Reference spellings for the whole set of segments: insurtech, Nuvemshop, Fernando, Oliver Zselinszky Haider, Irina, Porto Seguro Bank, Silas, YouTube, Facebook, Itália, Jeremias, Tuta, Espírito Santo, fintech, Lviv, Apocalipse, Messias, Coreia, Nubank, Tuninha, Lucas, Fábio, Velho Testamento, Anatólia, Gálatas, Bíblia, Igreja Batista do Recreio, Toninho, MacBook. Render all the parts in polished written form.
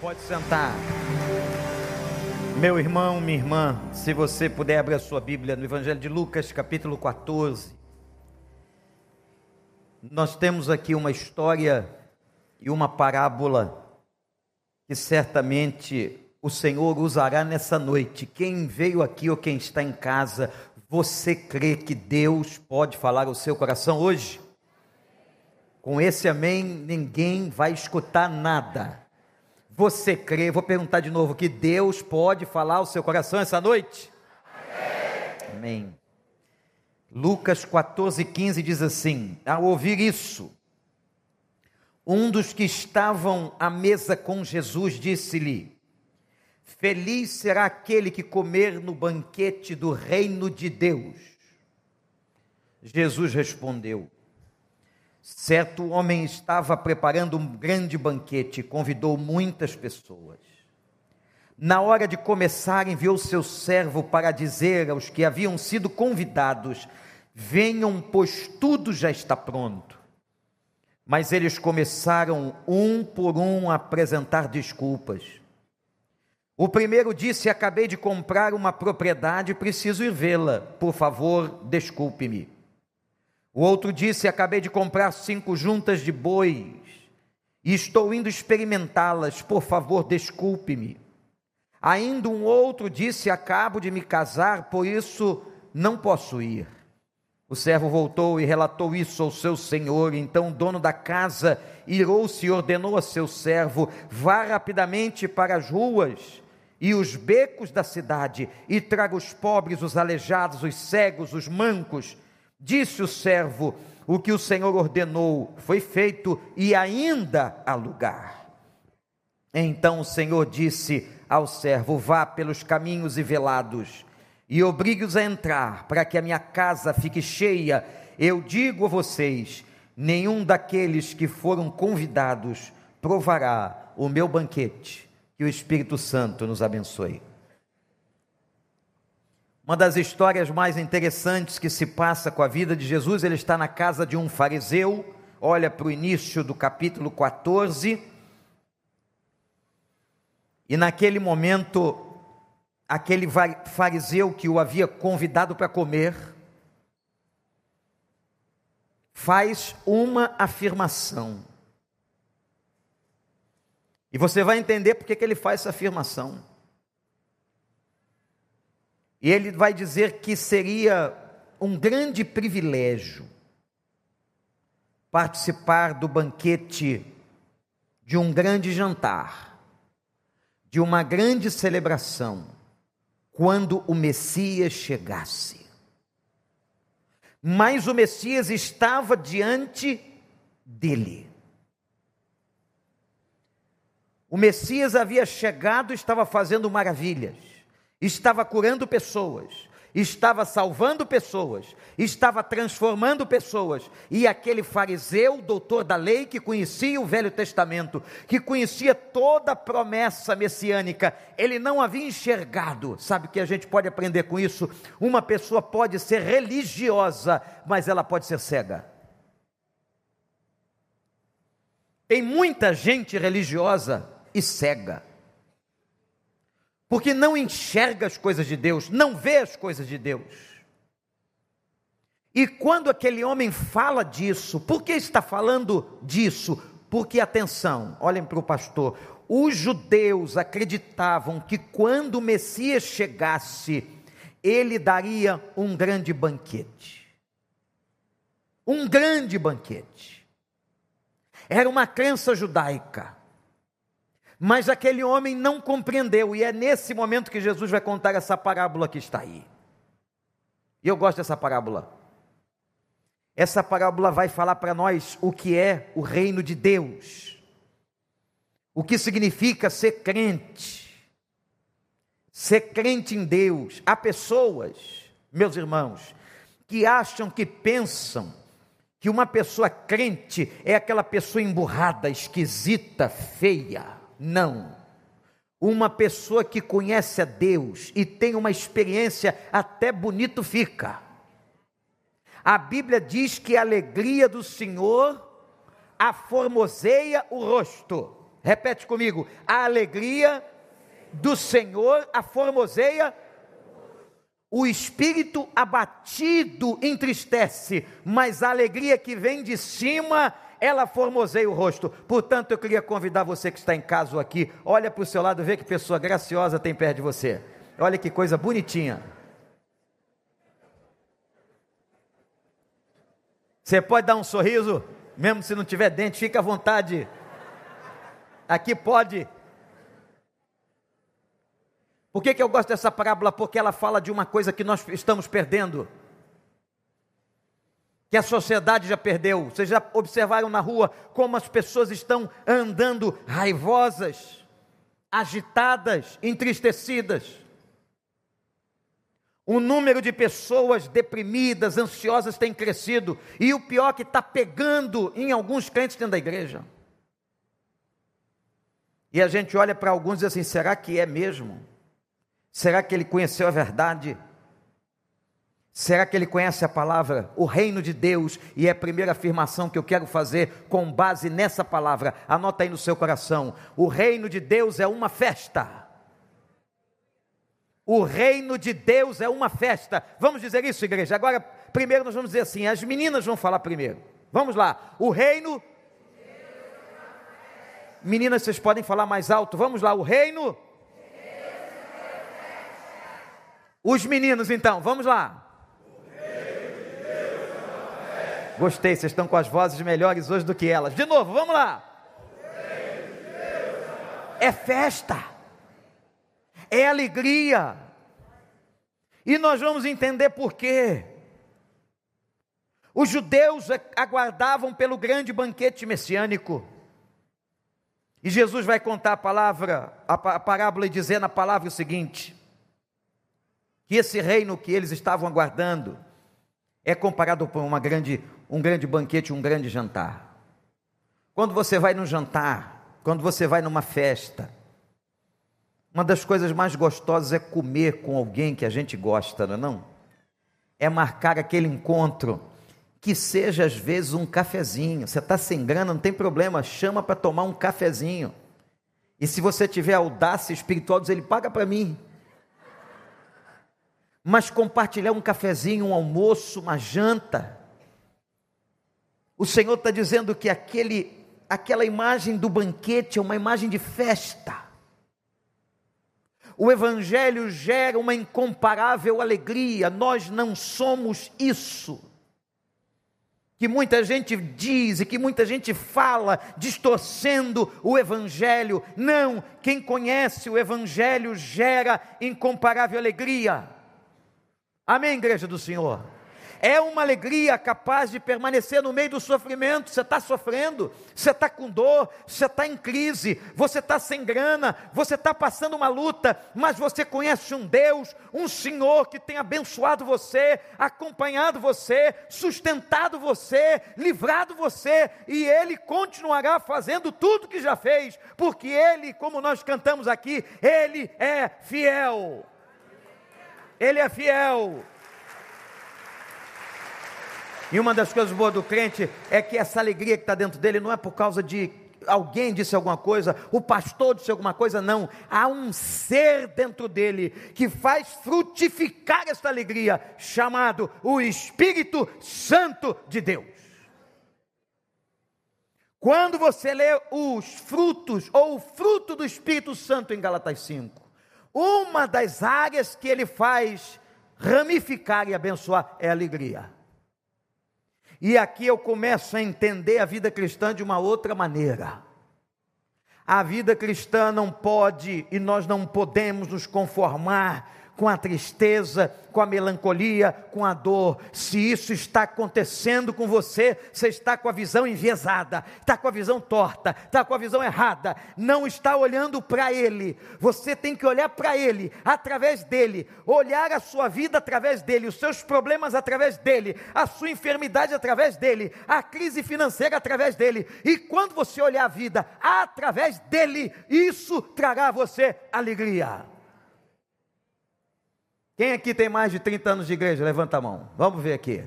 Pode sentar. Meu irmão, minha irmã, se você puder abrir a sua Bíblia no Evangelho de Lucas, capítulo 14. Nós temos aqui uma história e uma parábola que certamente o Senhor usará nessa noite. Quem veio aqui ou quem está em casa, você crê que Deus pode falar ao seu coração hoje? Com esse amém, ninguém vai escutar nada. Você crê, vou perguntar de novo, que Deus pode falar ao seu coração essa noite? Amém. Amém. Lucas 14:15 diz assim: ao ouvir isso, um dos que estavam à mesa com Jesus disse-lhe: feliz será aquele que comer no banquete do reino de Deus. Jesus respondeu: certo homem estava preparando um grande banquete e convidou muitas pessoas. Na hora de começar, enviou seu servo para dizer aos que haviam sido convidados: venham, pois tudo já está pronto. Mas eles começaram um por um a apresentar desculpas. O primeiro disse: acabei de comprar uma propriedade e preciso ir vê-la, por favor, desculpe-me. O outro disse: acabei de comprar 5 juntas de bois e estou indo experimentá-las, por favor, desculpe-me. Ainda um outro disse: acabo de me casar, por isso não posso ir. O servo voltou e relatou isso ao seu senhor. Então o dono da casa irou-se e ordenou a seu servo: vá rapidamente para as ruas e os becos da cidade e traga os pobres, os aleijados, os cegos, os mancos. Disse o servo: o que o Senhor ordenou foi feito e ainda há lugar. Então o Senhor disse ao servo: vá pelos caminhos e velados e obrigue-os a entrar, para que a minha casa fique cheia. Eu digo a vocês, nenhum daqueles que foram convidados provará o meu banquete. Que o Espírito Santo nos abençoe. Uma das histórias mais interessantes que se passa com a vida de Jesus, ele está na casa de um fariseu. Olha para o início do capítulo 14, e naquele momento, aquele fariseu que o havia convidado para comer, faz uma afirmação, e você vai entender porque que ele faz essa afirmação. E ele vai dizer que seria um grande privilégio participar do banquete de um grande jantar, de uma grande celebração, quando o Messias chegasse. Mas o Messias estava diante dele. O Messias havia chegado e estava fazendo maravilhas. Estava curando pessoas, estava salvando pessoas, estava transformando pessoas, e aquele fariseu, doutor da lei, que conhecia o Velho Testamento, que conhecia toda a promessa messiânica, ele não havia enxergado. Sabe o que a gente pode aprender com isso? Uma pessoa pode ser religiosa, mas ela pode ser cega. Tem muita gente religiosa e cega, porque não enxerga as coisas de Deus, não vê as coisas de Deus. E quando aquele homem fala disso, por que está falando disso? Porque, atenção, olhem para o pastor, os judeus acreditavam que quando o Messias chegasse, ele daria um grande banquete. Um grande banquete. Era uma crença judaica. Mas aquele homem não compreendeu, e é nesse momento que Jesus vai contar essa parábola que está aí. E eu gosto dessa parábola. Essa parábola vai falar para nós o que é o reino de Deus, o que significa ser crente em Deus. Há pessoas, meus irmãos, que acham, que pensam, que uma pessoa crente é aquela pessoa emburrada, esquisita, feia. Não, uma pessoa que conhece a Deus e tem uma experiência, até bonito fica. A Bíblia diz que a alegria do Senhor aformoseia o rosto. Repete comigo: a alegria do Senhor a formoseia, o espírito abatido entristece, mas a alegria que vem de cima, ela formoseia o rosto. Portanto, eu queria convidar você que está em casa aqui, olha para o seu lado, vê que pessoa graciosa tem perto de você, olha que coisa bonitinha. Você pode dar um sorriso, mesmo se não tiver dente, fica à vontade, aqui pode. Por que eu gosto dessa parábola? Porque ela fala de uma coisa que nós estamos perdendo, que a sociedade já perdeu. Vocês já observaram na rua como as pessoas estão andando raivosas, agitadas, entristecidas. O número de pessoas deprimidas, ansiosas tem crescido, e o pior que está pegando em alguns crentes dentro da igreja. E a gente olha para alguns e diz assim: será que é mesmo? Será que ele conheceu a verdade? Será que ele conhece a palavra, o reino de Deus? E é a primeira afirmação que eu quero fazer com base nessa palavra. Anota aí no seu coração: o reino de Deus é uma festa. O reino de Deus é uma festa. Vamos dizer isso, igreja? Agora, primeiro nós vamos dizer assim, as meninas vão falar primeiro. Vamos lá: o reino... Meninas, vocês podem falar mais alto. Vamos lá: o reino... Os meninos, então, vamos lá. Gostei, vocês estão com as vozes melhores hoje do que elas. De novo, vamos lá. É festa, é alegria, e nós vamos entender por quê. Os judeus aguardavam pelo grande banquete messiânico, e Jesus vai contar a parábola e dizer na palavra o seguinte, que esse reino que eles estavam aguardando é comparado por um grande banquete, um grande jantar. Quando você vai num jantar, quando você vai numa festa, uma das coisas mais gostosas é comer com alguém que a gente gosta, não é não? É marcar aquele encontro, que seja às vezes um cafezinho. Você está sem grana, não tem problema, chama para tomar um cafezinho, e se você tiver audácia espiritual, diz: ele paga para mim. Mas compartilhar um cafezinho, um almoço, uma janta. O Senhor está dizendo que aquela imagem do banquete é uma imagem de festa. O Evangelho gera uma incomparável alegria. Nós não somos isso que muita gente diz e que muita gente fala, distorcendo o Evangelho. Não, quem conhece o Evangelho gera incomparável alegria. Amém, igreja do Senhor? É uma alegria capaz de permanecer no meio do sofrimento. Você está sofrendo, você está com dor, você está em crise, você está sem grana, você está passando uma luta, mas você conhece um Deus, um Senhor que tem abençoado você, acompanhado você, sustentado você, livrado você, e Ele continuará fazendo tudo que já fez, porque Ele, como nós cantamos aqui, Ele é fiel. Ele é fiel. E uma das coisas boas do crente é que essa alegria que está dentro dele não é por causa de alguém disse alguma coisa, o pastor disse alguma coisa, não. Há um ser dentro dele que faz frutificar essa alegria, chamado o Espírito Santo de Deus. Quando você lê os frutos, ou o fruto do Espírito Santo em Gálatas 5, uma das áreas que ele faz ramificar e abençoar é a alegria. E aqui eu começo a entender a vida cristã de uma outra maneira. A vida cristã não pode, e nós não podemos nos conformar com a tristeza, com a melancolia, com a dor. Se isso está acontecendo com você, você está com a visão enviesada, está com a visão torta, está com a visão errada, não está olhando para Ele. Você tem que olhar para Ele, através dEle, olhar a sua vida através dEle, os seus problemas através dEle, a sua enfermidade através dEle, a crise financeira através dEle, e quando você olhar a vida através dEle, isso trará a você alegria. Quem aqui tem mais de 30 anos de igreja? Levanta a mão, vamos ver aqui.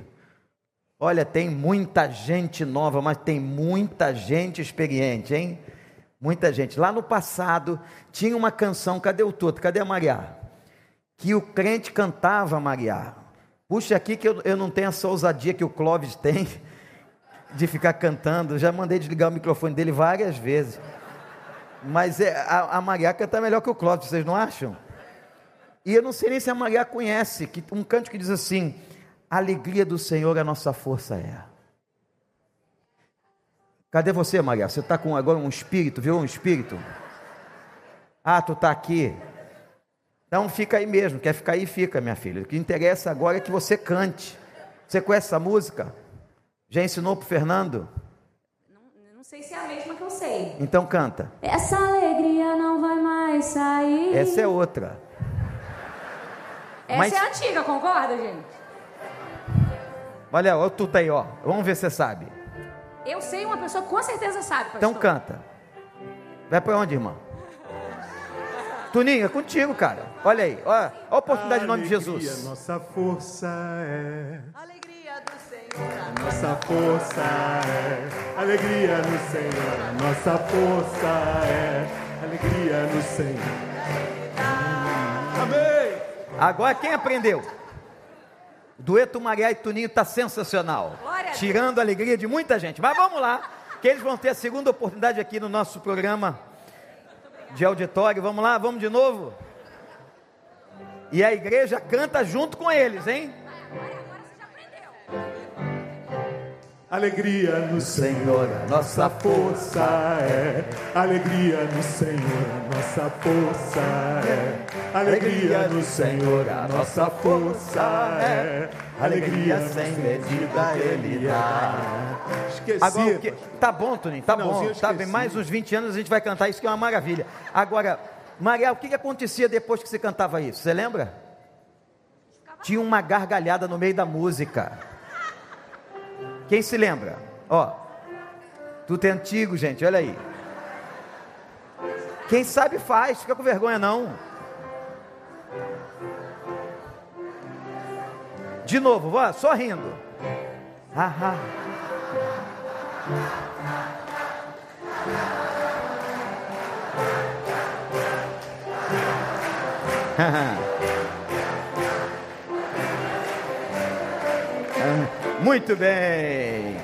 Olha, tem muita gente nova, mas tem muita gente experiente, hein? Muita gente. Lá no passado, tinha uma canção, cadê o Tuta? Cadê a Maria? Que o crente cantava, Maria. Puxa aqui que eu não tenho essa ousadia que o Clóvis tem, de ficar cantando. Já mandei desligar o microfone dele várias vezes. Mas a Maria canta melhor que o Clóvis, vocês não acham? E eu não sei nem se a Maria conhece, que um canto que diz assim: a alegria do Senhor a nossa força é. Cadê você, Maria? Você está com agora um espírito, virou um espírito? Ah, tu está aqui. Então fica aí mesmo, quer ficar aí, fica, minha filha. O que interessa agora é que você cante. Você conhece essa música? Já ensinou para o Fernando? Não sei se é a mesma que eu sei. Então canta. Essa alegria não vai mais sair. Essa é outra. Essa é antiga, concorda, gente? Olha, o Tuta aí, ó. Vamos ver se você sabe. Eu sei, uma pessoa com certeza sabe, pastor. Então canta. Vai para onde, irmão? Tuninha, é contigo, cara. Olha aí, olha a oportunidade em nome de Jesus. Nossa força é. Alegria do Senhor. Nossa força é. Alegria no Senhor. Nossa força é. Alegria no Senhor. Amém. Agora quem aprendeu? O dueto Maria e Tuninho está sensacional. Glória, tirando a alegria de muita gente. Mas vamos lá, que eles vão ter a segunda oportunidade aqui no nosso programa de auditório. Vamos lá, vamos de novo. E a igreja canta junto com eles, hein? Agora você já aprendeu. Alegria no Senhor, a nossa força é. Alegria no Senhor, a nossa força é. Alegria no Senhor, a nossa força é. Alegria sem medida Ele dá. Esqueci. Agora, tá bom, Toninho, tá bom. Tá bem, mais uns 20 anos a gente vai cantar isso, que é uma maravilha. Agora, Maria, o que acontecia depois que você cantava isso? Você lembra? Tinha uma gargalhada no meio da música. Quem se lembra? Ó, Tuta é antigo, gente, olha aí. Quem sabe faz, fica com vergonha não. De novo, vó, só rindo. Ahá. Muito bem.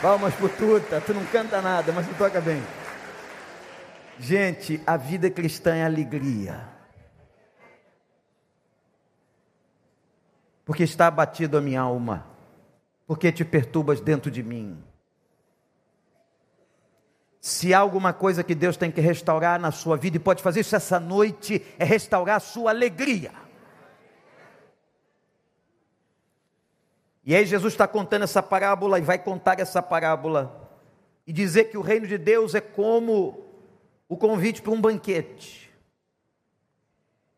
Palmas pro Tuta. Tu não canta nada, mas tu toca bem. Gente, a vida cristã é alegria. Porque está abatido a minha alma, porque te perturbas dentro de mim. Se há alguma coisa que Deus tem que restaurar na sua vida, e pode fazer isso essa noite, é restaurar a sua alegria. E aí Jesus está contando essa parábola, e vai contar essa parábola, e dizer que o reino de Deus é como o convite para um banquete.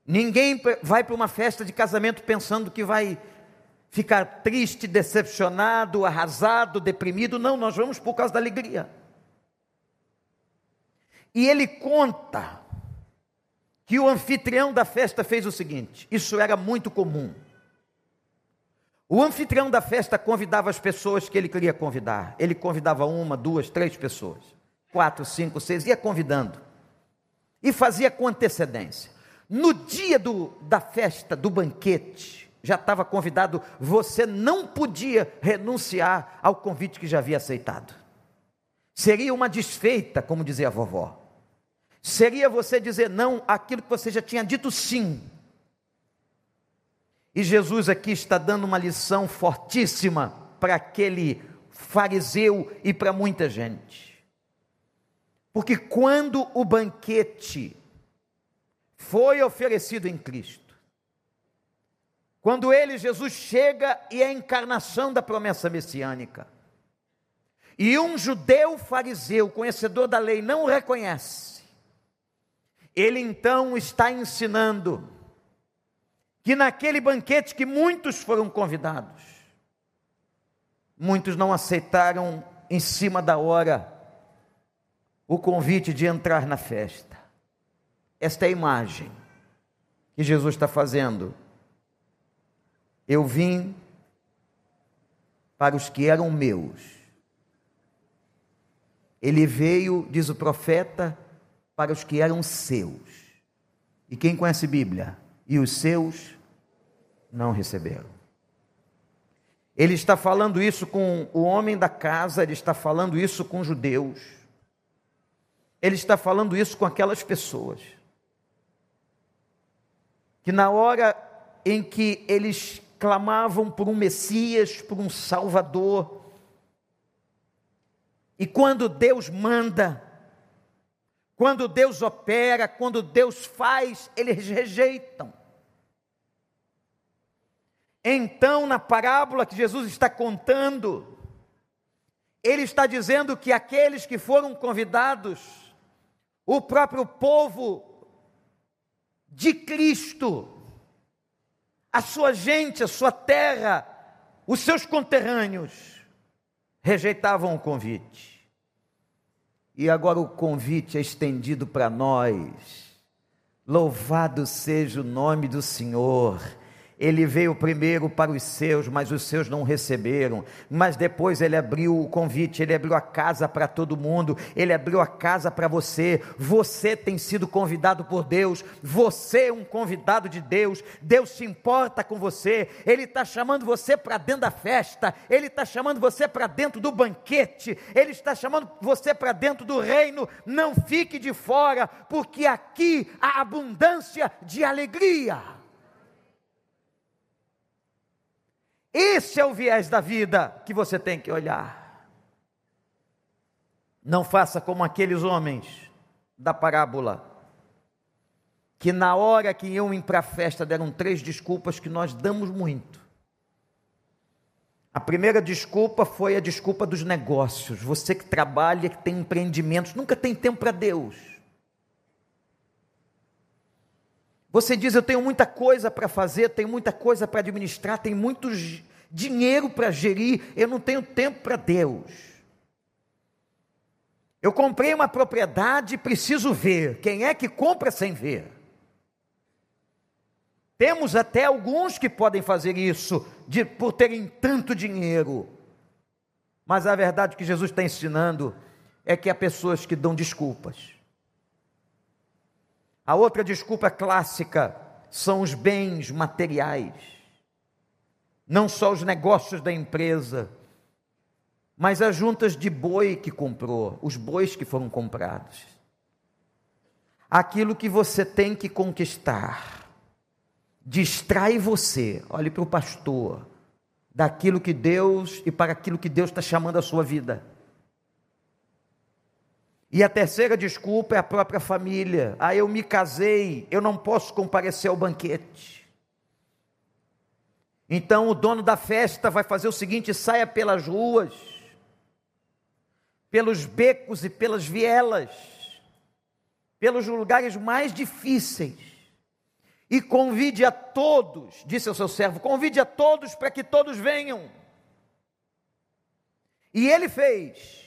Ninguém vai para uma festa de casamento pensando que vai ficar triste, decepcionado, arrasado, deprimido. Não, nós vamos por causa da alegria. E ele conta que o anfitrião da festa fez o seguinte, isso era muito comum. O anfitrião da festa convidava as pessoas que ele queria convidar. Ele convidava uma, duas, três pessoas, quatro, cinco, seis, ia convidando. E fazia com antecedência. No dia da festa, do banquete, já estava convidado, você não podia renunciar ao convite que já havia aceitado. Seria uma desfeita, como dizia a vovó. Seria você dizer não àquilo que você já tinha dito sim. E Jesus aqui está dando uma lição fortíssima para aquele fariseu e para muita gente. Porque quando o banquete foi oferecido em Cristo, quando ele, Jesus, chega e é a encarnação da promessa messiânica, e um judeu fariseu, conhecedor da lei, não o reconhece, ele então está ensinando que naquele banquete que muitos foram convidados, muitos não aceitaram em cima da hora o convite de entrar na festa. Esta é a imagem que Jesus está fazendo. Eu vim para os que eram meus, Ele veio, diz o profeta, para os que eram seus. E quem conhece Bíblia? E os seus não receberam. Ele está falando isso com o homem da casa, ele está falando isso com os judeus. Ele está falando isso com aquelas pessoas que na hora em que eles clamavam por um Messias, por um Salvador, e quando Deus manda, quando Deus opera, quando Deus faz, eles rejeitam. Então, na parábola que Jesus está contando, ele está dizendo que aqueles que foram convidados, o próprio povo de Cristo, a sua gente, a sua terra, os seus conterrâneos, rejeitavam o convite. E agora o convite é estendido para nós. Louvado seja o nome do Senhor. Ele veio primeiro para os seus, mas os seus não receberam. Mas depois ele abriu o convite, ele abriu a casa para todo mundo, ele abriu a casa para você. Você tem sido convidado por Deus, você é um convidado de Deus. Deus se importa com você, ele está chamando você para dentro da festa, ele está chamando você para dentro do banquete, ele está chamando você para dentro do reino. Não fique de fora, porque aqui há abundância de alegria. Esse é o viés da vida que você tem que olhar. Não faça como aqueles homens da parábola, que na hora que iam ir para a festa deram 3 desculpas que nós damos muito. A primeira desculpa foi a desculpa dos negócios. Você que trabalha, que tem empreendimentos, nunca tem tempo para Deus. Você diz, eu tenho muita coisa para fazer, tenho muita coisa para administrar, tenho muito dinheiro para gerir, eu não tenho tempo para Deus. Eu comprei uma propriedade, preciso ver. Quem é que compra sem ver? Temos até alguns que podem fazer isso, por terem tanto dinheiro. Mas a verdade que Jesus está ensinando é que há pessoas que dão desculpas. A outra desculpa clássica são os bens materiais, não só os negócios da empresa, mas as juntas de boi que comprou, os bois que foram comprados, aquilo que você tem que conquistar, distrai você, olhe para o pastor, daquilo que Deus e para aquilo que Deus está chamando a sua vida. E a terceira desculpa é a própria família. Ah, eu me casei, eu não posso comparecer ao banquete. Então o dono da festa vai fazer o seguinte, saia pelas ruas, pelos becos e pelas vielas, pelos lugares mais difíceis, e convide a todos, disse ao seu servo, convide a todos para que todos venham. E ele fez.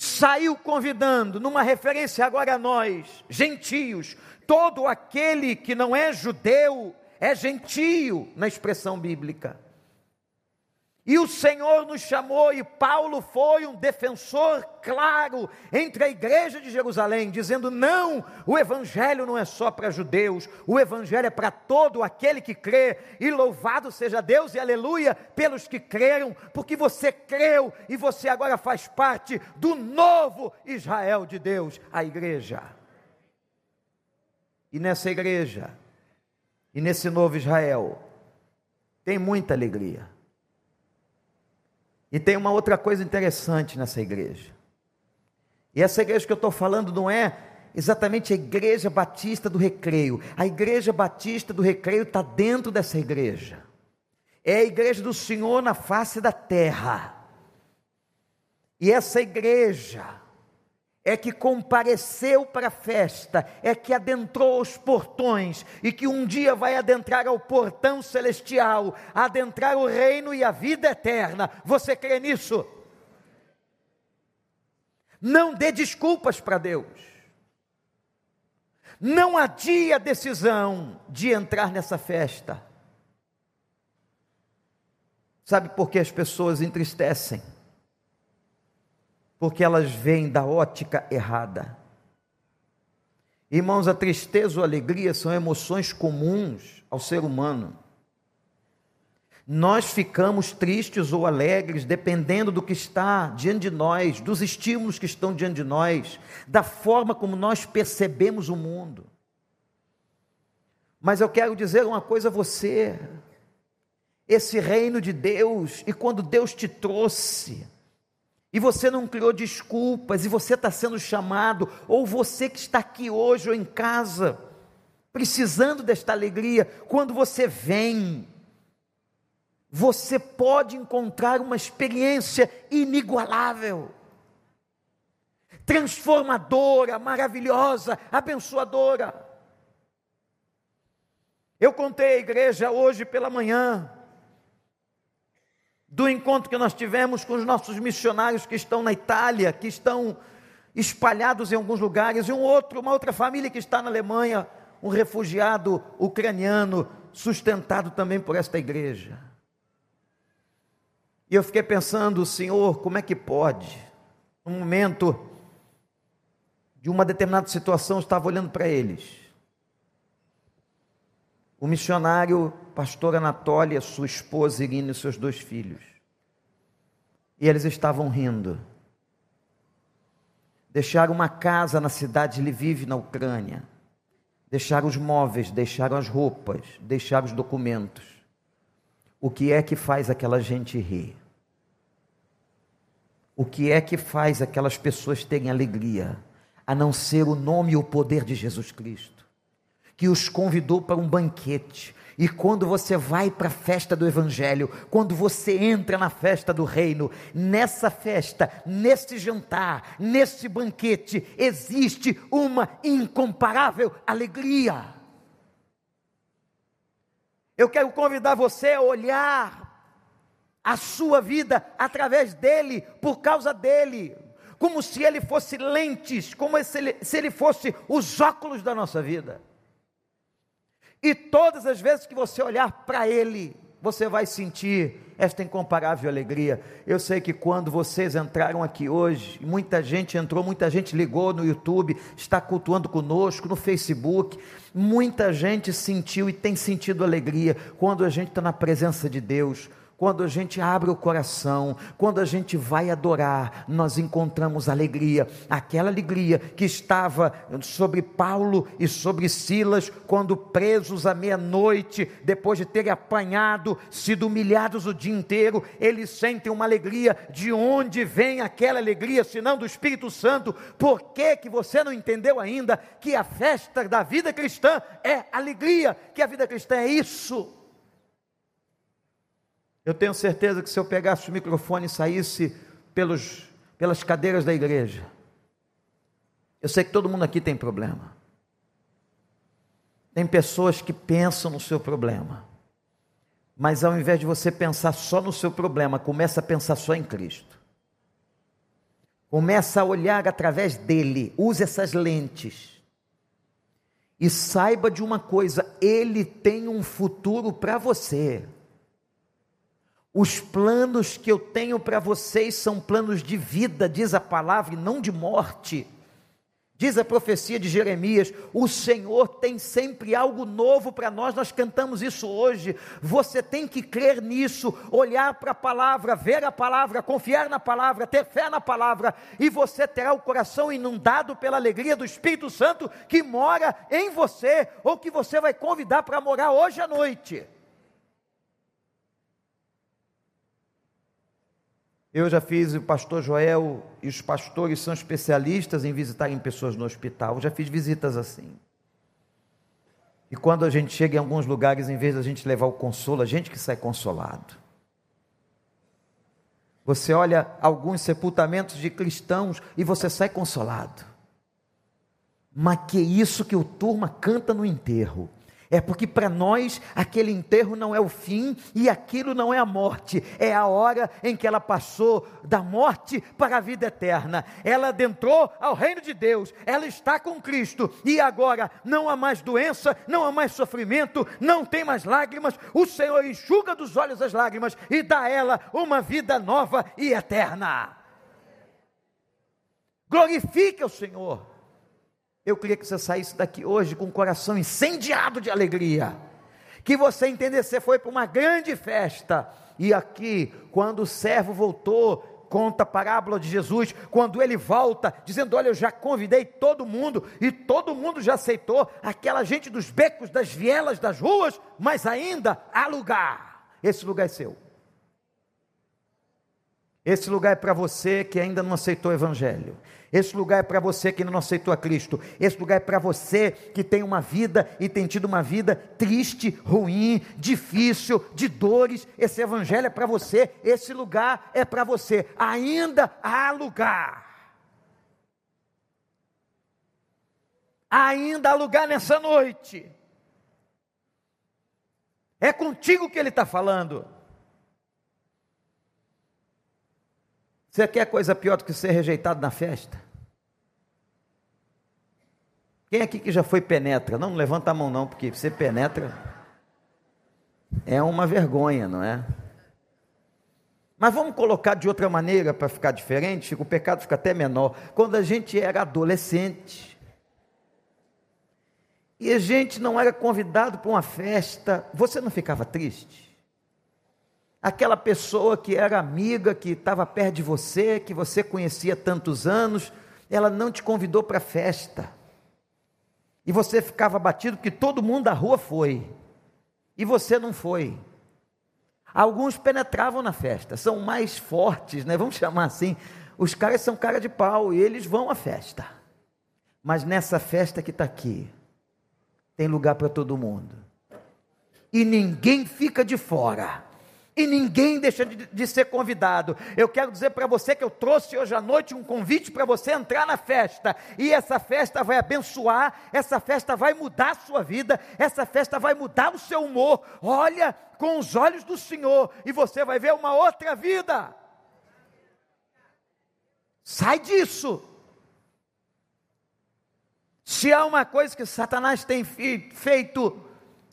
Saiu convidando, numa referência agora a nós, gentios, todo aquele que não é judeu, é gentio, na expressão bíblica. E o Senhor nos chamou, e Paulo foi um defensor claro entre a igreja de Jerusalém, dizendo, não, o evangelho não é só para judeus, o evangelho é para todo aquele que crê, e louvado seja Deus e aleluia pelos que creram, porque você creu e você agora faz parte do novo Israel de Deus, a igreja. E nessa igreja, e nesse novo Israel, tem muita alegria. E tem uma outra coisa interessante nessa igreja. E essa igreja que eu estou falando não é exatamente a Igreja Batista do Recreio. A Igreja Batista do Recreio está dentro dessa igreja. É a igreja do Senhor na face da terra. E essa igreja é que compareceu para a festa, é que adentrou os portões, e que um dia vai adentrar ao portão celestial, adentrar o reino e a vida eterna. Você crê nisso? Não dê desculpas para Deus. Não adie a decisão de entrar nessa festa. Sabe por que as pessoas entristecem? porque elas vêm da ótica errada. Irmãos, a tristeza ou a alegria são emoções comuns ao ser humano. Nós ficamos tristes ou alegres dependendo do que está diante de nós, dos estímulos que estão diante de nós, da forma como nós percebemos o mundo. Mas eu quero dizer uma coisa a você: esse reino de Deus, e quando Deus te trouxe, e você não criou desculpas, e você está sendo chamado, ou você que está aqui hoje ou em casa, precisando desta alegria, quando você vem, você pode encontrar uma experiência inigualável, transformadora, maravilhosa, abençoadora. Eu contei à igreja hoje pela manhã do encontro que nós tivemos com os nossos missionários que estão na Itália, que estão espalhados em alguns lugares, e uma outra família que está na Alemanha, um refugiado ucraniano, sustentado também por esta igreja. E eu fiquei pensando: Senhor, como é que pode? Num momento de uma determinada situação, eu estava olhando para eles. O missionário, pastor Anatólia, sua esposa Irina e seus dois filhos. E eles estavam rindo. Deixaram uma casa na cidade de Lviv, na Ucrânia. Deixaram os móveis, deixaram as roupas, deixaram os documentos. O que é que faz aquela gente rir? O que é que faz aquelas pessoas terem alegria? A não ser o nome e o poder de Jesus Cristo, que os convidou para um banquete. E quando você vai para a festa do Evangelho, quando você entra na festa do reino, nessa festa, nesse jantar, nesse banquete, existe uma incomparável alegria. Eu quero convidar você a olhar a sua vida através dele, por causa dele, como se ele fosse lentes, como se ele fosse os óculos da nossa vida. E todas as vezes que você olhar para ele, você vai sentir esta incomparável alegria. Eu sei que quando vocês entraram aqui hoje, muita gente entrou, muita gente ligou no YouTube, está cultuando conosco, no Facebook, muita gente sentiu e tem sentido alegria quando a gente está na presença de Deus, quando a gente abre o coração, quando a gente vai adorar, nós encontramos alegria, aquela alegria que estava sobre Paulo e sobre Silas, quando presos à meia-noite, depois de terem apanhado, sido humilhados o dia inteiro, eles sentem uma alegria. De onde vem aquela alegria, senão do Espírito Santo? Por que você não entendeu ainda que a festa da vida cristã é alegria, que a vida cristã é isso? Eu tenho certeza que se eu pegasse o microfone e saísse pelas cadeiras da igreja, eu sei que todo mundo aqui tem problema, tem pessoas que pensam no seu problema, mas ao invés de você pensar só no seu problema, começa a pensar só em Cristo, começa a olhar através dele, use essas lentes, e saiba de uma coisa: ele tem um futuro para você. Os planos que eu tenho para vocês são planos de vida, diz a palavra, e não de morte. Diz a profecia de Jeremias: o Senhor tem sempre algo novo para nós. Nós cantamos isso hoje. Você tem que crer nisso, olhar para a palavra, ver a palavra, confiar na palavra, ter fé na palavra, e você terá o coração inundado pela alegria do Espírito Santo que mora em você, ou que você vai convidar para morar hoje à noite. Eu já fiz, o pastor Joel e os pastores são especialistas em visitarem pessoas no hospital, eu já fiz visitas assim, e quando a gente chega em alguns lugares, em vez da gente levar o consolo, a gente que sai consolado. Você olha alguns sepultamentos de cristãos e você sai consolado. Mas que isso que o turma canta no enterro? É porque para nós aquele enterro não é o fim, e aquilo não é a morte, é a hora em que ela passou da morte para a vida eterna, ela adentrou ao reino de Deus, ela está com Cristo, e agora não há mais doença, não há mais sofrimento, não tem mais lágrimas, o Senhor enxuga dos olhos as lágrimas, e dá a ela uma vida nova e eterna. glorifica o Senhor. Eu queria que você saísse daqui hoje com o coração incendiado de alegria, que você entendesse, você foi para uma grande festa, e aqui, quando o servo voltou, conta a parábola de Jesus, quando ele volta, dizendo, olha, eu já convidei todo mundo, e todo mundo já aceitou, aquela gente dos becos, das vielas, das ruas, mas ainda há lugar, esse lugar é seu, esse lugar é para você que ainda não aceitou o Evangelho, esse lugar é para você que ainda não aceitou a Cristo, esse lugar é para você que tem uma vida, e tem tido uma vida triste, ruim, difícil, de dores, esse Evangelho é para você, esse lugar é para você, ainda há lugar, ainda há lugar nessa noite, é contigo que Ele está falando. Você quer coisa pior do que ser rejeitado na festa? Quem aqui que já foi penetra? Não, não levanta a mão não, porque ser penetra é uma vergonha, não é? Mas vamos colocar de outra maneira para ficar diferente, o pecado fica até menor. Quando a gente era adolescente, e a gente não era convidado para uma festa, você não ficava triste? Aquela pessoa que era amiga, que estava perto de você, que você conhecia há tantos anos, ela não te convidou para a festa, e você ficava abatido, porque todo mundo da rua foi, e você não foi. Alguns penetravam na festa, são mais fortes, né? Vamos chamar assim, os caras são cara de pau, e eles vão à festa, mas nessa festa que está aqui, tem lugar para todo mundo, e ninguém fica de fora, e ninguém deixa de ser convidado. Eu quero dizer para você que eu trouxe hoje à noite um convite para você entrar na festa, e essa festa vai abençoar, essa festa vai mudar a sua vida, essa festa vai mudar o seu humor, olha com os olhos do Senhor, e você vai ver uma outra vida. Sai disso. Se há uma coisa que Satanás tem feito,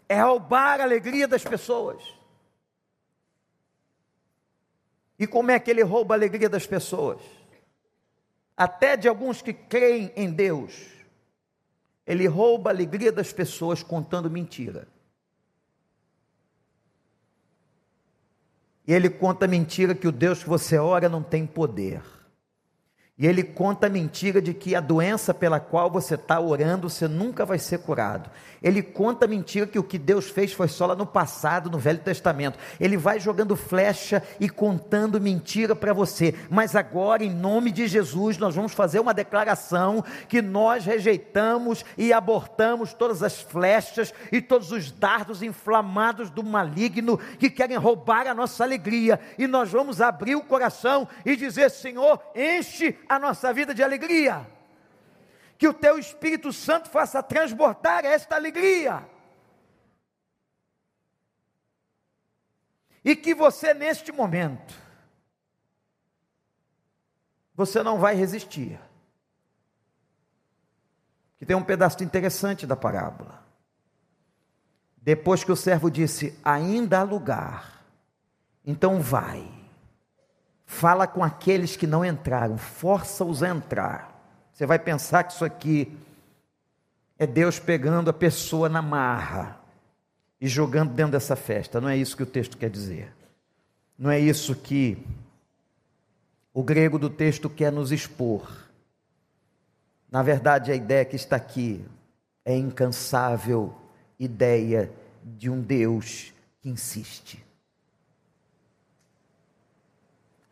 é roubar a alegria das pessoas. E como é que ele rouba a alegria das pessoas? Até de alguns que creem em Deus. Ele rouba a alegria das pessoas contando mentira. E ele conta mentira que o Deus que você ora não tem poder. E ele conta a mentira de que a doença pela qual você está orando, você nunca vai ser curado. Ele conta a mentira que o que Deus fez foi só lá no passado, no Velho Testamento. Ele vai jogando flecha e contando mentira para você. Mas agora, em nome de Jesus, nós vamos fazer uma declaração que nós rejeitamos e abortamos todas as flechas e todos os dardos inflamados do maligno que querem roubar a nossa alegria. E nós vamos abrir o coração e dizer, Senhor, enche a nossa vida de alegria, que o teu Espírito Santo faça transbordar esta alegria, e que você neste momento, você não vai resistir, que tem um pedaço interessante da parábola, depois que o servo disse, ainda há lugar, então vai, fala com aqueles que não entraram, força-os a entrar. Você vai pensar que isso aqui é Deus pegando a pessoa na marra e jogando dentro dessa festa. Não é isso que o texto quer dizer, não é isso que o grego do texto quer nos expor. Na verdade, a ideia que está aqui é a incansável ideia de um Deus que insiste.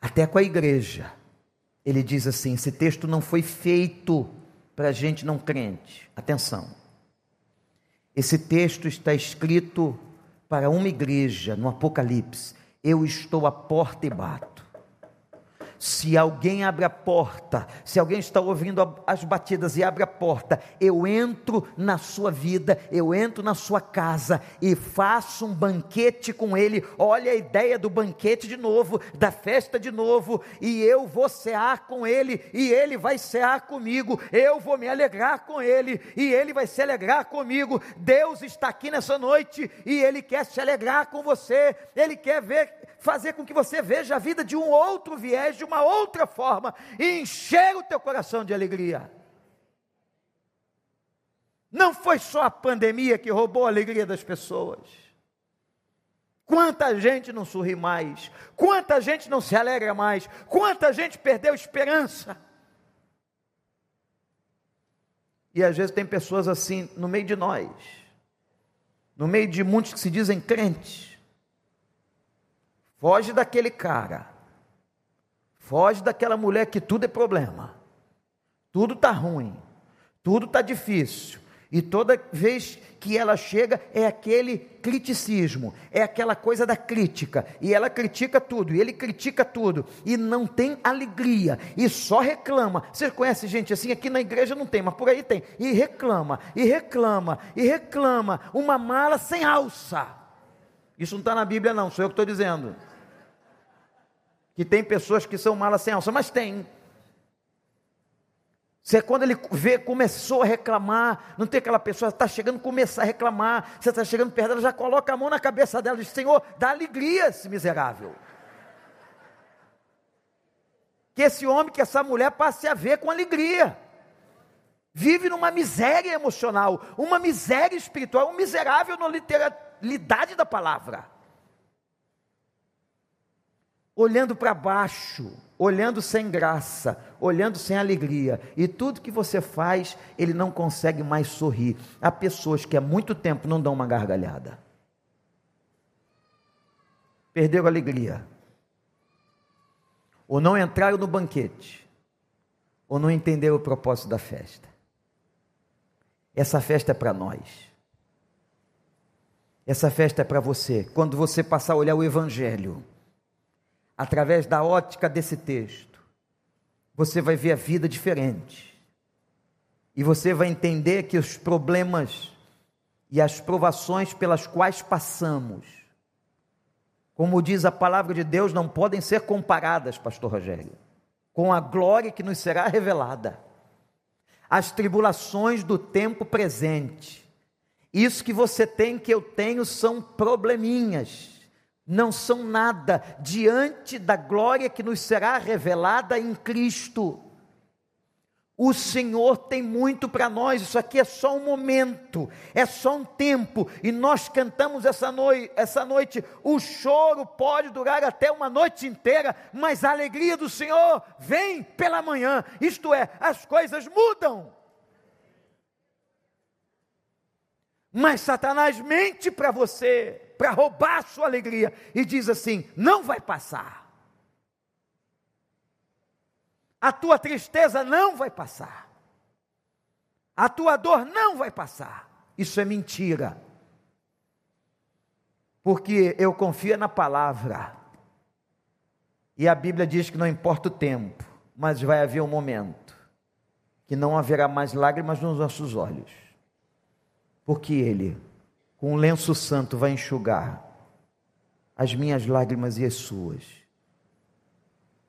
Até com a igreja, ele diz assim, esse texto não foi feito para gente não crente, atenção, esse texto está escrito para uma igreja, no Apocalipse, eu estou à porta e bato, se alguém abre a porta, se alguém está ouvindo as batidas e abre a porta, eu entro na sua vida, eu entro na sua casa e faço um banquete com ele. Olha a ideia do banquete de novo, da festa de novo, e eu vou cear com ele, e ele vai cear comigo, eu vou me alegrar com ele, e ele vai se alegrar comigo. Deus está aqui nessa noite, e ele quer se alegrar com você, ele quer fazer com que você veja a vida de um outro viés, de uma uma outra forma e encher o teu coração de alegria. Não foi só a pandemia que roubou a alegria das pessoas. Quanta gente não sorri mais, quanta gente não se alegra mais, quanta gente perdeu esperança. E às vezes tem pessoas assim no meio de nós, no meio de muitos que se dizem crentes. Foge daquele cara, foge daquela mulher que tudo é problema, tudo está ruim, tudo está difícil, e toda vez que ela chega é aquele criticismo, é aquela coisa da crítica, e ela critica tudo, e ele critica tudo, e não tem alegria, e só reclama. Você conhece gente assim? Aqui na igreja não tem, mas por aí tem, e reclama, e reclama, e reclama, uma mala sem alça. Isso não está na Bíblia não, sou eu que estou dizendo, que tem pessoas que são malas sem alça, mas tem. Você, quando ele vê, começou a reclamar, não tem aquela pessoa, está chegando, começar a reclamar, você está chegando perto dela, já coloca a mão na cabeça dela, diz: Senhor, dá alegria a esse miserável, que esse homem, que essa mulher passe a ver com alegria. Vive numa miséria emocional, uma miséria espiritual, um miserável na literalidade da palavra, olhando para baixo, olhando sem graça, olhando sem alegria, e tudo que você faz, ele não consegue mais sorrir. Há pessoas que há muito tempo não dão uma gargalhada, perderam a alegria, ou não entraram no banquete, ou não entenderam o propósito da festa. Essa festa é para nós, essa festa é para você. Quando você passar a olhar o Evangelho através da ótica desse texto, você vai ver a vida diferente, e você vai entender que os problemas e as provações pelas quais passamos, como diz a palavra de Deus, não podem ser comparadas, pastor Rogério, com a glória que nos será revelada. As tribulações do tempo presente, isso que você tem, que eu tenho, são probleminhas, não são nada diante da glória que nos será revelada em Cristo. O Senhor tem muito para nós. Isso aqui é só um momento, é só um tempo, e nós cantamos essa noite, o choro pode durar até uma noite inteira, mas a alegria do Senhor vem pela manhã. Isto é, as coisas mudam, mas Satanás mente para você, para roubar a sua alegria, e diz assim: não vai passar, a tua tristeza não vai passar, a tua dor não vai passar. Isso é mentira, porque eu confio na palavra, e a Bíblia diz que não importa o tempo, mas vai haver um momento que não haverá mais lágrimas nos nossos olhos, porque Ele, com um lenço santo, vai enxugar as minhas lágrimas e as suas.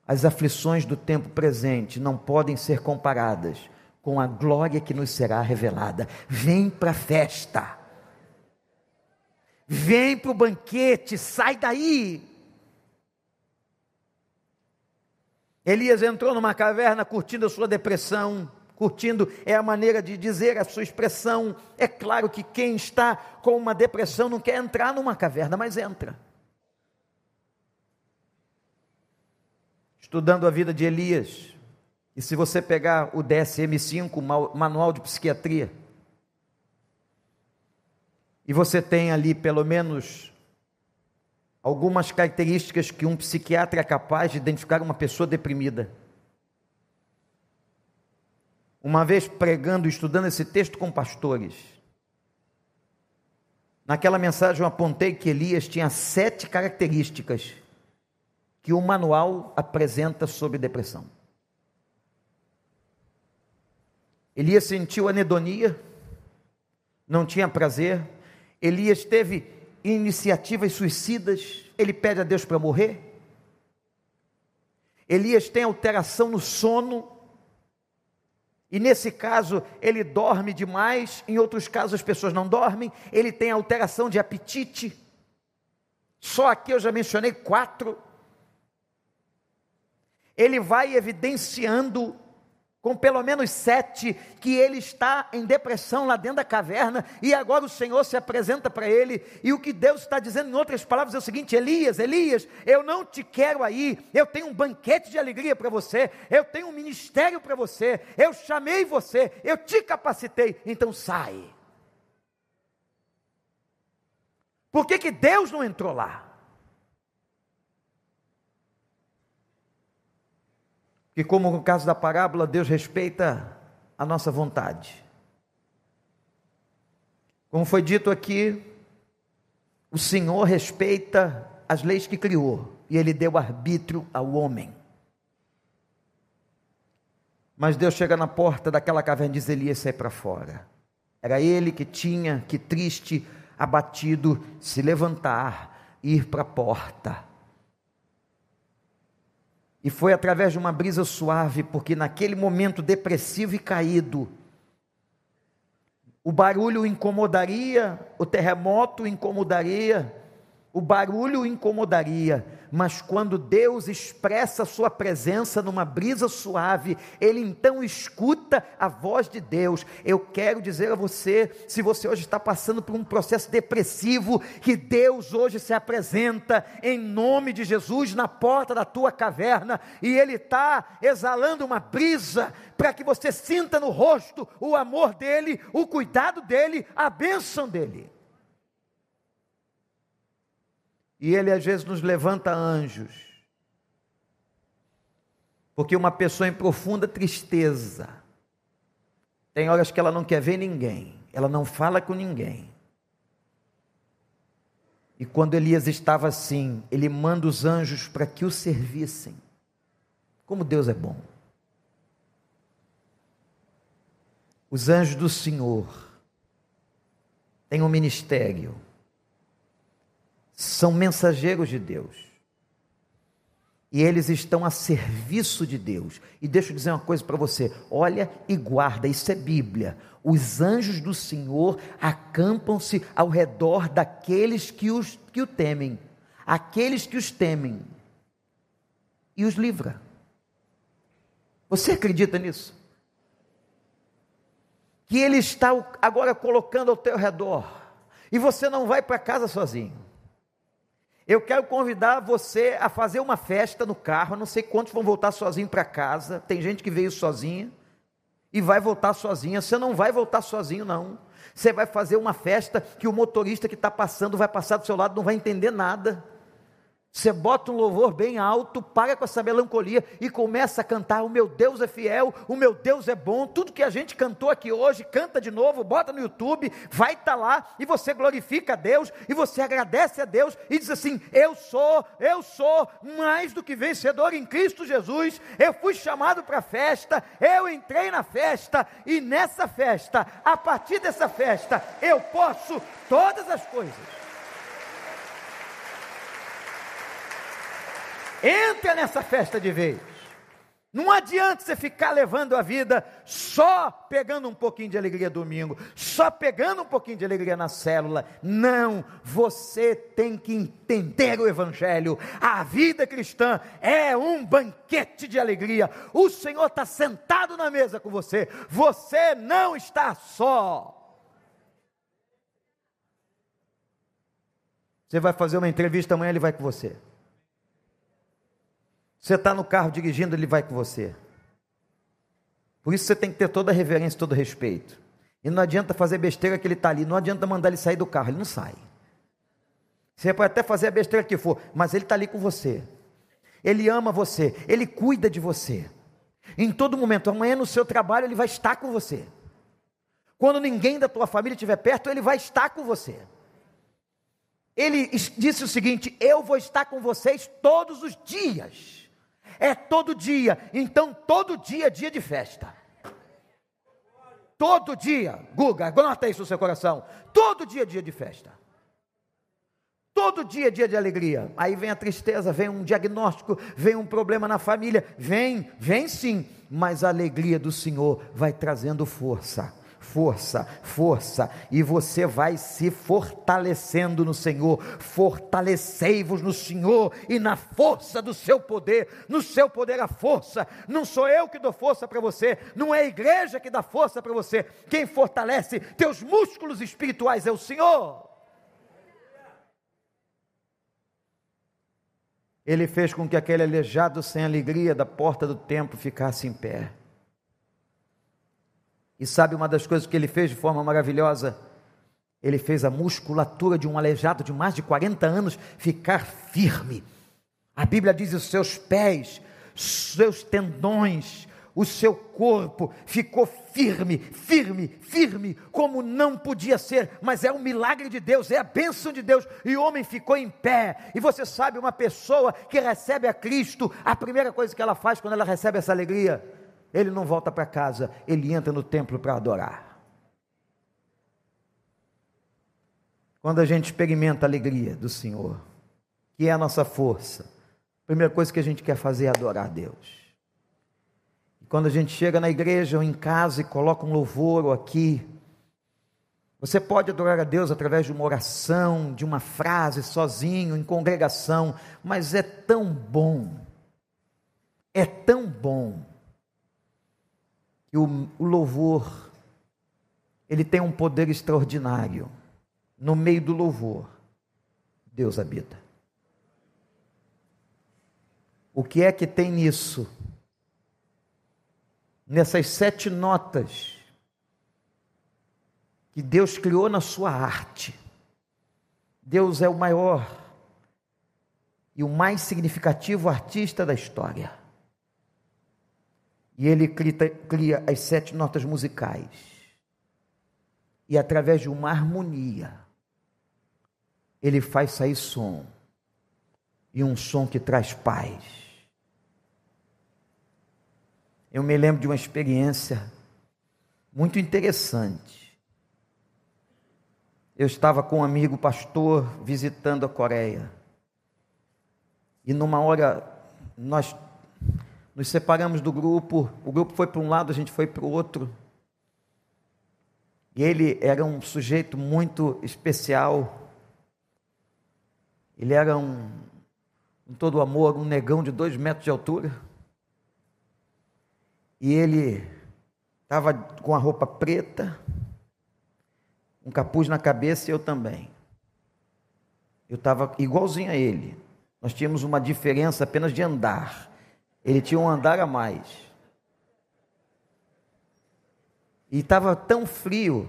As aflições do tempo presente não podem ser comparadas com a glória que nos será revelada. Vem para a festa, vem para o banquete, sai daí. Elias entrou numa caverna curtindo a sua depressão. Curtindo é a maneira de dizer, a sua expressão. É claro que quem está com uma depressão não quer entrar numa caverna, mas entra. Estudando a vida de Elias, e se você pegar o DSM-5, Manual de Psiquiatria, e você tem ali pelo menos algumas características que um psiquiatra é capaz de identificar uma pessoa deprimida. Uma vez pregando, estudando esse texto com pastores, naquela mensagem eu apontei que Elias tinha 7 características que o manual apresenta sobre depressão. Elias sentiu anedonia, não tinha prazer. Elias teve iniciativas suicidas, ele pede a Deus para morrer. Elias tem alteração no sono, e nesse caso ele dorme demais, em outros casos as pessoas não dormem. Ele tem alteração de apetite, só aqui eu já mencionei 4. ele vai evidenciando, com pelo menos 7, que ele está em depressão lá dentro da caverna, e agora o Senhor se apresenta para ele, e o que Deus está dizendo em outras palavras é o seguinte: Elias, Elias, eu não te quero aí, eu tenho um banquete de alegria para você, eu tenho um ministério para você, eu chamei você, eu te capacitei, então sai. Por que Deus não entrou lá? E como no caso da parábola, Deus respeita a nossa vontade. Como foi dito aqui, o Senhor respeita as leis que criou, e Ele deu arbítrio ao homem. Mas Deus chega na porta daquela caverna e diz: Elias, sai para fora. Era ele que tinha que, triste, abatido, se levantar e ir para a porta. E foi através de uma brisa suave, porque naquele momento depressivo e caído, o barulho incomodaria, o terremoto incomodaria, o barulho incomodaria, mas quando Deus expressa a sua presença numa brisa suave, ele então escuta a voz de Deus. Eu quero dizer a você, se você hoje está passando por um processo depressivo, que Deus hoje se apresenta em nome de Jesus na porta da tua caverna, e Ele está exalando uma brisa para que você sinta no rosto o amor dEle, o cuidado dEle, a bênção dEle. E Ele às vezes nos levanta anjos, porque uma pessoa em profunda tristeza, tem horas que ela não quer ver ninguém, ela não fala com ninguém, e quando Elias estava assim, ele manda os anjos para que o servissem. Como Deus é bom! Os anjos do Senhor têm um ministério, são mensageiros de Deus, e eles estão a serviço de Deus. E deixa eu dizer uma coisa para você, olha e guarda, isso é Bíblia: os anjos do Senhor acampam-se ao redor daqueles que o temem, aqueles que os temem, e os livra. Você acredita nisso? Que Ele está agora colocando ao teu redor, e você não vai para casa sozinho. Eu quero convidar você a fazer uma festa no carro. Eu não sei quantos vão voltar sozinhos para casa. Tem gente que veio sozinha e vai voltar sozinha. Você não vai voltar sozinho, não. Você vai fazer uma festa que o motorista que está passando vai passar do seu lado, não vai entender nada. Você bota um louvor bem alto, para com essa melancolia e começa a cantar: o meu Deus é fiel, o meu Deus é bom. Tudo que a gente cantou aqui hoje, canta de novo, bota no YouTube, vai estar lá, e você glorifica a Deus, e você agradece a Deus, e diz assim: eu sou mais do que vencedor em Cristo Jesus, eu fui chamado para a festa, eu entrei na festa, e nessa festa, a partir dessa festa, eu posso todas as coisas. Entra nessa festa de vez. Não adianta você ficar levando a vida só pegando um pouquinho de alegria domingo, só pegando um pouquinho de alegria na célula. Não, você tem que entender o Evangelho. A vida cristã é um banquete de alegria. O Senhor está sentado na mesa com você. Você não está só. Você vai fazer uma entrevista amanhã, ele vai com você. Você está no carro dirigindo, ele vai com você. Por isso você tem que ter toda a reverência, todo o respeito. E não adianta fazer besteira que ele está ali, não adianta mandar ele sair do carro, ele não sai. Você pode até fazer a besteira que for, mas ele está ali com você. Ele ama você, ele cuida de você. Em todo momento, amanhã no seu trabalho, ele vai estar com você. Quando ninguém da tua família estiver perto, ele vai estar com você. Ele disse o seguinte: eu vou estar com vocês todos os dias. É todo dia, então todo dia é dia de festa, todo dia, Guga, anota isso no seu coração, todo dia é dia de festa, todo dia é dia de alegria. Aí vem a tristeza, vem um diagnóstico, vem um problema na família, vem sim, mas a alegria do Senhor vai trazendo força, força, força, e você vai se fortalecendo no Senhor. Fortalecei-vos no Senhor e na força do seu poder. No seu poder a força. Não sou eu que dou força para você, não é a igreja que dá força para você. Quem fortalece teus músculos espirituais é o Senhor. Ele fez com que aquele aleijado sem alegria da porta do templo ficasse em pé. E sabe uma das coisas que ele fez de forma maravilhosa? Ele fez a musculatura de um aleijado de mais de 40 anos ficar firme. A Bíblia diz: os seus pés, seus tendões, o seu corpo ficou firme, firme, firme, como não podia ser, mas é um milagre de Deus, é a bênção de Deus, e o homem ficou em pé. E você sabe, uma pessoa que recebe a Cristo, a primeira coisa que ela faz quando ela recebe essa alegria, ele não volta para casa, ele entra no templo para adorar. Quando a gente experimenta a alegria do Senhor, que é a nossa força, a primeira coisa que a gente quer fazer é adorar a Deus. Quando a gente chega na igreja ou em casa e coloca um louvor ou aqui, você pode adorar a Deus através de uma oração, de uma frase, sozinho, em congregação, mas é tão bom, que o louvor, ele tem um poder extraordinário. No meio do louvor, Deus habita. O que é que tem nisso? Nessas 7 notas que Deus criou na sua arte, Deus é o maior e o mais significativo artista da história, e Ele cria as 7 notas musicais, e através de uma harmonia, Ele faz sair som, e um som que traz paz. Eu me lembro de uma experiência muito interessante. Eu estava com um amigo pastor visitando a Coreia. E numa hora nós nos separamos do grupo, o grupo foi para um lado, a gente foi para o outro. E ele era um sujeito muito especial. Ele era um todo amor, um negão de 2 metros de altura. E ele estava com a roupa preta, um capuz na cabeça, e eu também. Eu estava igualzinho a ele. Nós tínhamos uma diferença apenas de andar. Ele tinha um andar a mais. E estava tão frio,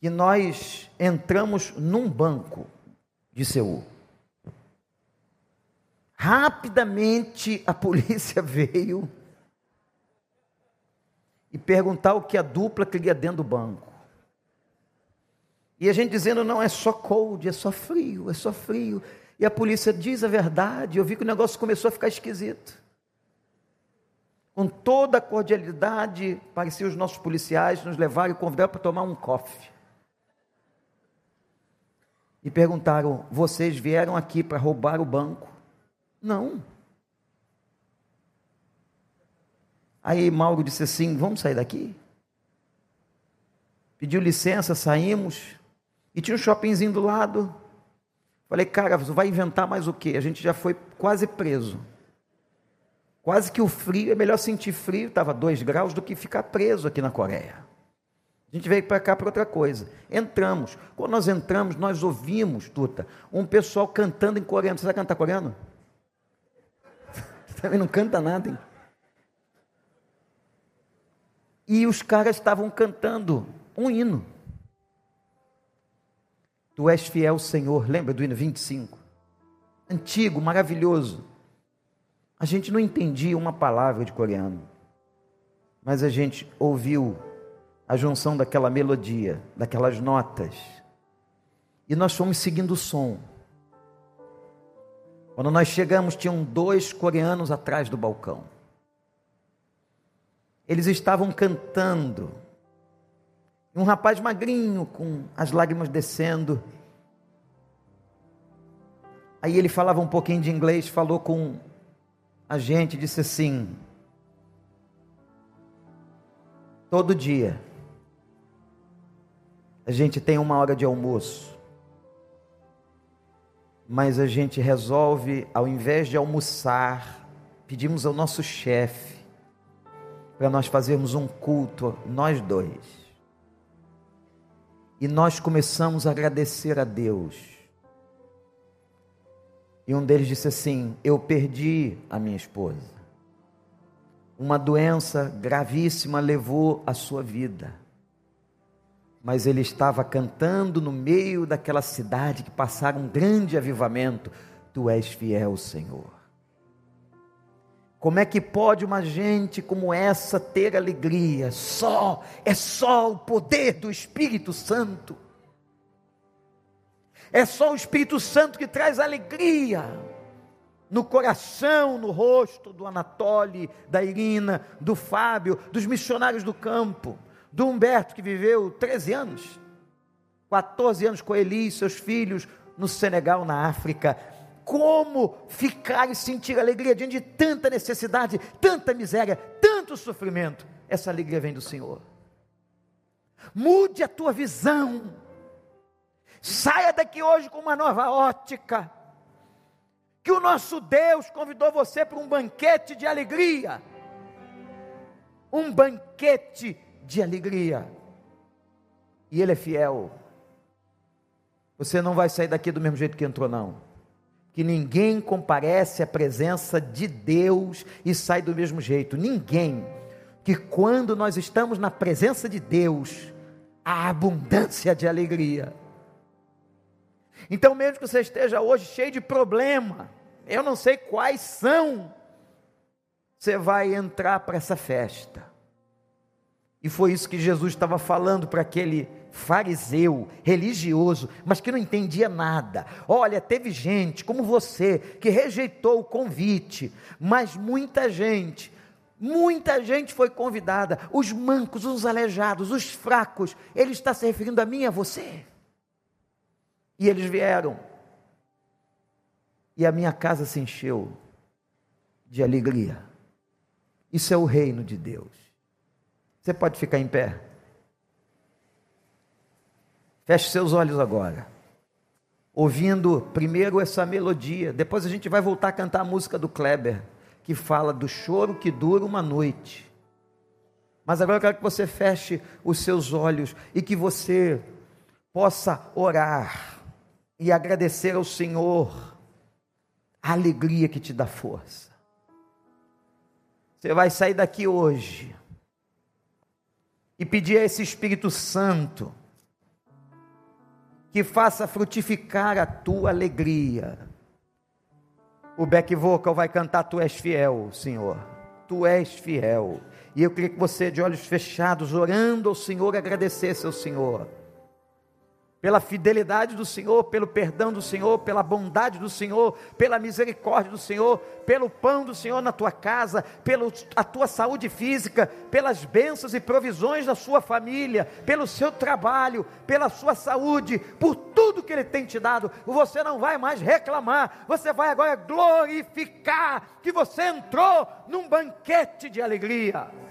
que nós entramos num banco de Seul. Rapidamente a polícia veio e perguntar o que a dupla queria dentro do banco. E a gente dizendo: não, é só cold, é só frio, é só frio. E a polícia diz a verdade. Eu vi que o negócio começou a ficar esquisito. Com toda a cordialidade, pareciam os nossos policiais nos levaram e convidaram para tomar um coffee. E perguntaram: vocês vieram aqui para roubar o banco? Não. Aí Mauro disse assim: vamos sair daqui? Pediu licença, saímos, e tinha um shoppingzinho do lado. Falei: cara, você vai inventar mais o quê? A gente já foi quase preso. Quase que o frio, é melhor sentir frio, estava 2 graus, do que ficar preso aqui na Coreia. A gente veio para cá para outra coisa. Entramos. Quando nós entramos, nós ouvimos, Tuta, um pessoal cantando em coreano. Você vai cantar coreano? Também não canta nada, hein? E os caras estavam cantando um hino. Tu és fiel, Senhor. Lembra do hino 25? Antigo, maravilhoso. A gente não entendia uma palavra de coreano, mas a gente ouviu a junção daquela melodia, daquelas notas, e nós fomos seguindo o som. Quando nós chegamos, tinham 2 coreanos atrás do balcão. Eles estavam cantando. Um rapaz magrinho, com as lágrimas descendo. Aí ele falava um pouquinho de inglês, falou com a gente, disse assim: Todo dia a gente tem uma hora de almoço, mas a gente resolve, ao invés de almoçar, pedimos ao nosso chefe para nós fazermos um culto, nós dois, e nós começamos a agradecer a Deus. E um deles disse assim: eu perdi a minha esposa, uma doença gravíssima levou a sua vida, mas ele estava cantando no meio daquela cidade que passara um grande avivamento: tu és fiel, Senhor. Como é que pode uma gente como essa ter alegria? É só o poder do Espírito Santo. É só o Espírito Santo que traz alegria no coração, no rosto do Anatólia, da Irina, do Fábio, dos missionários do campo, do Humberto, que viveu 13 anos, 14 anos com Eli e seus filhos no Senegal, na África. Como ficar e sentir alegria diante de tanta necessidade, tanta miséria, tanto sofrimento? Essa alegria vem do Senhor. Mude a tua visão. Saia daqui hoje com uma nova ótica, que o nosso Deus convidou você para um banquete de alegria, um banquete de alegria, e Ele é fiel. Você não vai sair daqui do mesmo jeito que entrou, não. Que ninguém comparece à presença de Deus e sai do mesmo jeito, ninguém. Que quando nós estamos na presença de Deus, há abundância de alegria. Então, mesmo que você esteja hoje cheio de problema, eu não sei quais são, você vai entrar para essa festa. E foi isso que Jesus estava falando para aquele fariseu religioso, mas que não entendia nada. Olha, teve gente como você que rejeitou o convite, mas muita gente foi convidada, os mancos, os aleijados, os fracos. Ele está se referindo a mim e a você. E eles vieram, e a minha casa se encheu de alegria. Isso é o reino de Deus. Você pode ficar em pé? Feche seus olhos agora, ouvindo primeiro essa melodia. Depois a gente vai voltar a cantar a música do Kleber, que fala do choro que dura uma noite. Mas agora eu quero que você feche os seus olhos e que você possa orar e agradecer ao Senhor a alegria que te dá força. Você vai sair daqui hoje e pedir a esse Espírito Santo que faça frutificar a tua alegria. O back vocal vai cantar: tu és fiel, Senhor, tu és fiel. E eu queria que você, de olhos fechados, orando ao Senhor, agradecesse ao Senhor pela fidelidade do Senhor, pelo perdão do Senhor, pela bondade do Senhor, pela misericórdia do Senhor, pelo pão do Senhor na tua casa, pela tua saúde física, pelas bênçãos e provisões da sua família, pelo seu trabalho, pela sua saúde, por tudo que Ele tem te dado. Você não vai mais reclamar, você vai agora glorificar que você entrou num banquete de alegria.